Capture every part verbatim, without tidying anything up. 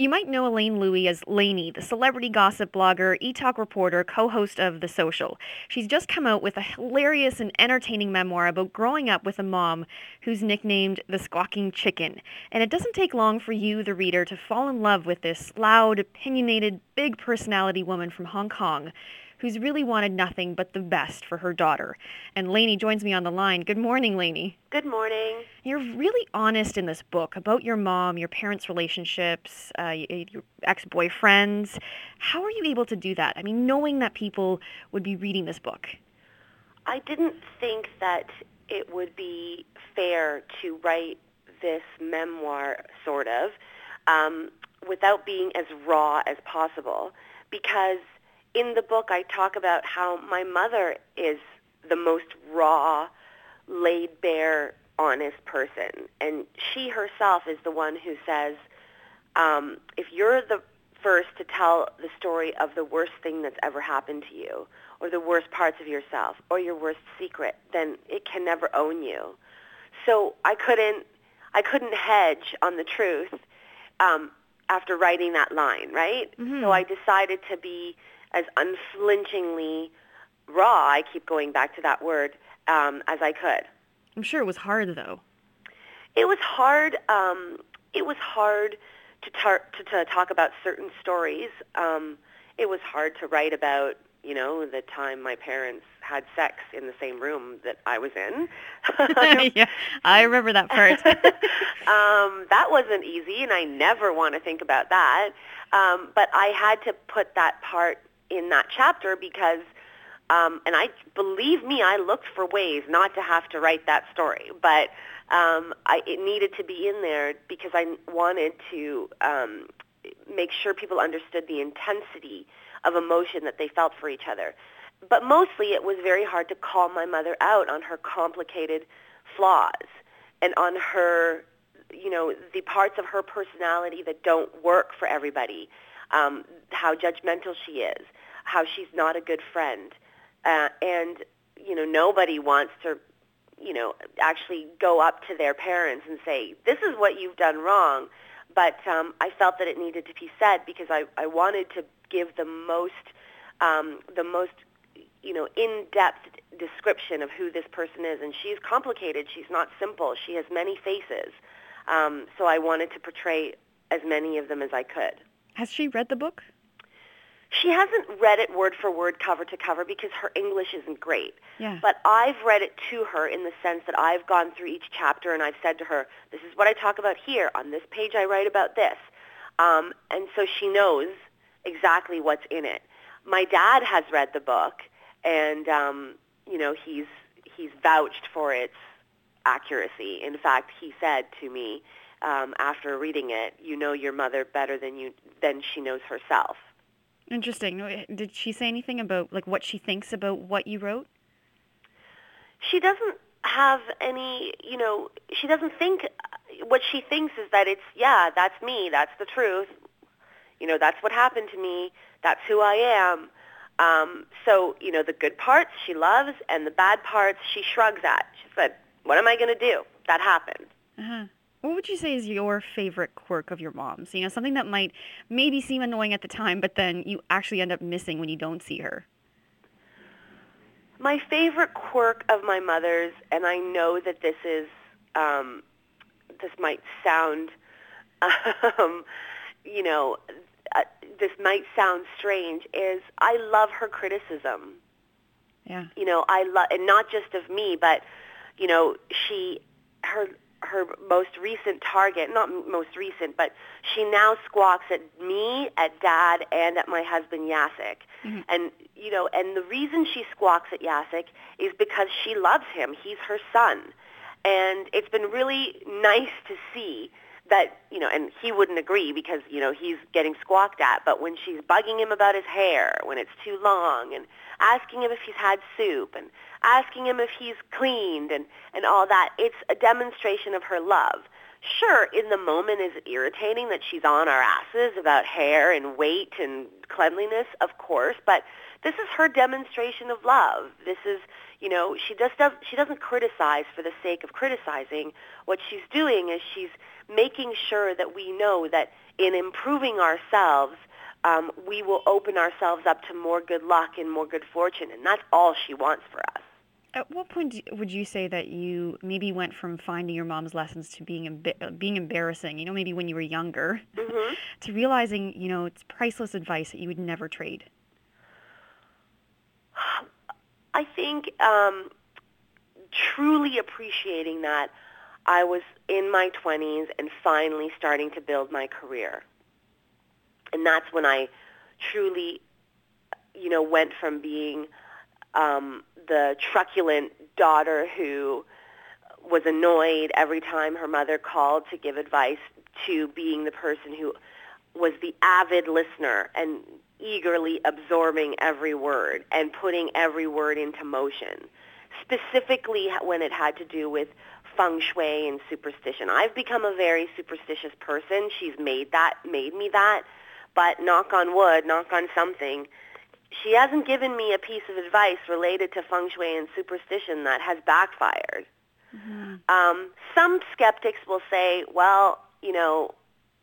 You might know Elaine Lui as Lainey, the celebrity gossip blogger, eTalk reporter, co-host of The Social. She's just come out with a hilarious and entertaining memoir about growing up with a mom who's nicknamed the Squawking Chicken. And it doesn't take long for you, the reader, to fall in love with this loud, opinionated, big personality woman from Hong Kong who's really wanted nothing but the best for her daughter. And Lainey joins me on the line. Good morning, Lainey. Good morning. You're really honest in this book about your mom, your parents' relationships, uh, your ex-boyfriends. How are you able to do that? I mean, knowing that people would be reading this book. I didn't think that it would be fair to write this memoir, sort of, um, without being as raw as possible, because in the book, I talk about how my mother is the most raw, laid-bare, honest person. And she herself is the one who says, um, if you're the first to tell the story of the worst thing that's ever happened to you, or the worst parts of yourself, or your worst secret, then it can never own you. So I couldn't, I couldn't hedge on the truth um, after writing that line, right? Mm-hmm. So I decided to be as unflinchingly raw, I keep going back to that word, um, as I could. I'm sure it was hard, though. It was hard. Um, it was hard to, tar- to, to talk about certain stories. Um, it was hard to write about, you know, the time my parents had sex in the same room that I was in. Yeah, I remember that part. um, that wasn't easy, and I never want to think about that. Um, but I had to put that part in that chapter because, um, and I believe me, I looked for ways not to have to write that story, but um, I, it needed to be in there because I wanted to um, make sure people understood the intensity of emotion that they felt for each other. But mostly it was very hard to call my mother out on her complicated flaws and on her, you know, the parts of her personality that don't work for everybody. Um, how judgmental she is, how she's not a good friend, uh, and you know nobody wants to, you know, actually go up to their parents and say, this is what you've done wrong. But um, I felt that it needed to be said because I, I wanted to give the most, um, the most, you know, in-depth description of who this person is. And she's complicated. She's not simple. She has many faces. Um, so I wanted to portray as many of them as I could. Has she read the book? She hasn't read it word for word, cover to cover, because her English isn't great. Yeah. But I've read it to her in the sense that I've gone through each chapter and I've said to her, this is what I talk about here. On this page I write about this. Um, and so she knows exactly what's in it. My dad has read the book, and um, you know he's he's vouched for its accuracy. In fact, he said to me, Um, after reading it, you know your mother better than you than she knows herself. Interesting. Did she say anything about like what she thinks about what you wrote? She doesn't have any, you know, she doesn't think, what she thinks is that it's, yeah, that's me, that's the truth. You know, that's what happened to me, that's who I am. Um, so, you know, the good parts she loves and the bad parts she shrugs at. She said, what am I going to do? That happened. Uh-huh. What would you say is your favorite quirk of your mom's? You know, something that might maybe seem annoying at the time, but then you actually end up missing when you don't see her. My favorite quirk of my mother's, and I know that this is, um, this might sound, um, you know, uh, this might sound strange, is I love her criticism. Yeah. You know, I love, and not just of me, but, you know, she, her... her most recent target, not most recent, but she now squawks at me, at Dad, and at my husband, Yasek. Mm-hmm. And, you know, and the reason she squawks at Yasek is because she loves him. He's her son. And it's been really nice to see that, you know, and he wouldn't agree because, you know, he's getting squawked at, but when she's bugging him about his hair, when it's too long, and asking him if he's had soup, and asking him if he's cleaned, and, and all that, it's a demonstration of her love. sure, in the moment is it irritating that she's on our asses about hair and weight and cleanliness, of course, but this is her demonstration of love. This is, you know, she just does, she doesn't criticize for the sake of criticizing. What she's doing is she's making sure that we know that in improving ourselves, um, we will open ourselves up to more good luck and more good fortune, and that's all she wants for us. At what point would you say that you maybe went from finding your mom's lessons to being emb- being embarrassing, you know, maybe when you were younger, mm-hmm. to realizing, you know, it's priceless advice that you would never trade? I think um, truly appreciating that I was in my twenties and finally starting to build my career. And that's when I truly, you know, went from being um, the truculent daughter who was annoyed every time her mother called to give advice to being the person who was the avid listener and eagerly absorbing every word and putting every word into motion, specifically when it had to do with feng shui and superstition. I've become a very superstitious person. She's made that, made me that, but knock on wood, knock on something, she hasn't given me a piece of advice related to feng shui and superstition that has backfired. Mm-hmm. Um, some skeptics will say, well, you know,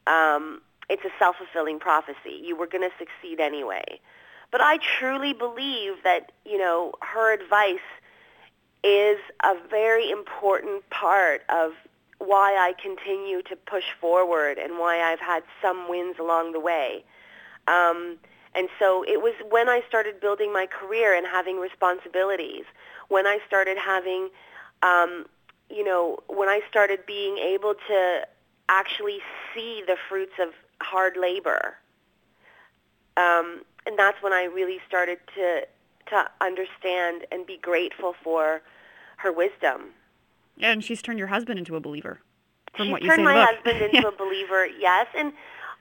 um, it's a self-fulfilling prophecy. You were going to succeed anyway. But I truly believe that, you know, her advice is a very important part of why I continue to push forward and why I've had some wins along the way. Um, and so it was when I started building my career and having responsibilities, when I started having, um, you know, when I started being able to actually see the fruits of hard labor. Um, and that's when I really started to to understand and be grateful for her wisdom. And she's turned your husband into a believer, from she's what you say in the book. She's turned my husband into yeah. a believer, yes. And,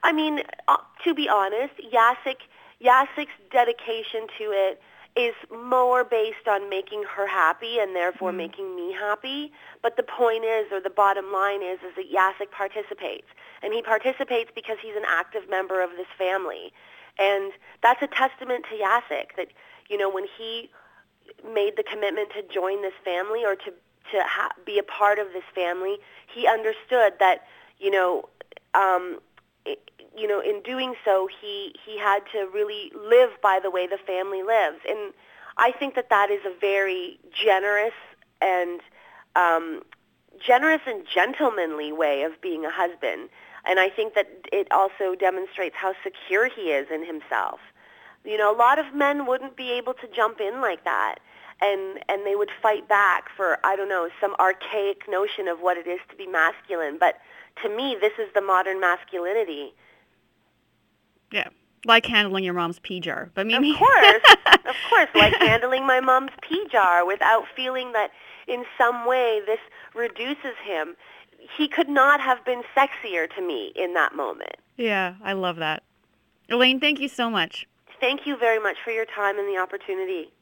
I mean, uh, to be honest, Yasek, Yasek's dedication to it is more based on making her happy and therefore mm. making me happy. But the point is, or the bottom line is, is that Yasek participates. And he participates because he's an active member of this family. And that's a testament to Yasek that, you know, when he made the commitment to join this family or to, to ha- be a part of this family, he understood that, you know, um, it, you know, in doing so, he, he had to really live by the way the family lives. And I think that that is a very generous and um, generous and gentlemanly way of being a husband. And I think that it also demonstrates how secure he is in himself. You know, a lot of men wouldn't be able to jump in like that, and, and they would fight back for, I don't know, some archaic notion of what it is to be masculine. But to me, this is the modern masculinity. Yeah, like handling your mom's pee jar. But maybe- of course, of course, like handling my mom's pee jar without feeling that in some way this reduces him. He could not have been sexier to me in that moment. Yeah, I love that. Elaine, thank you so much. Thank you very much for your time and the opportunity.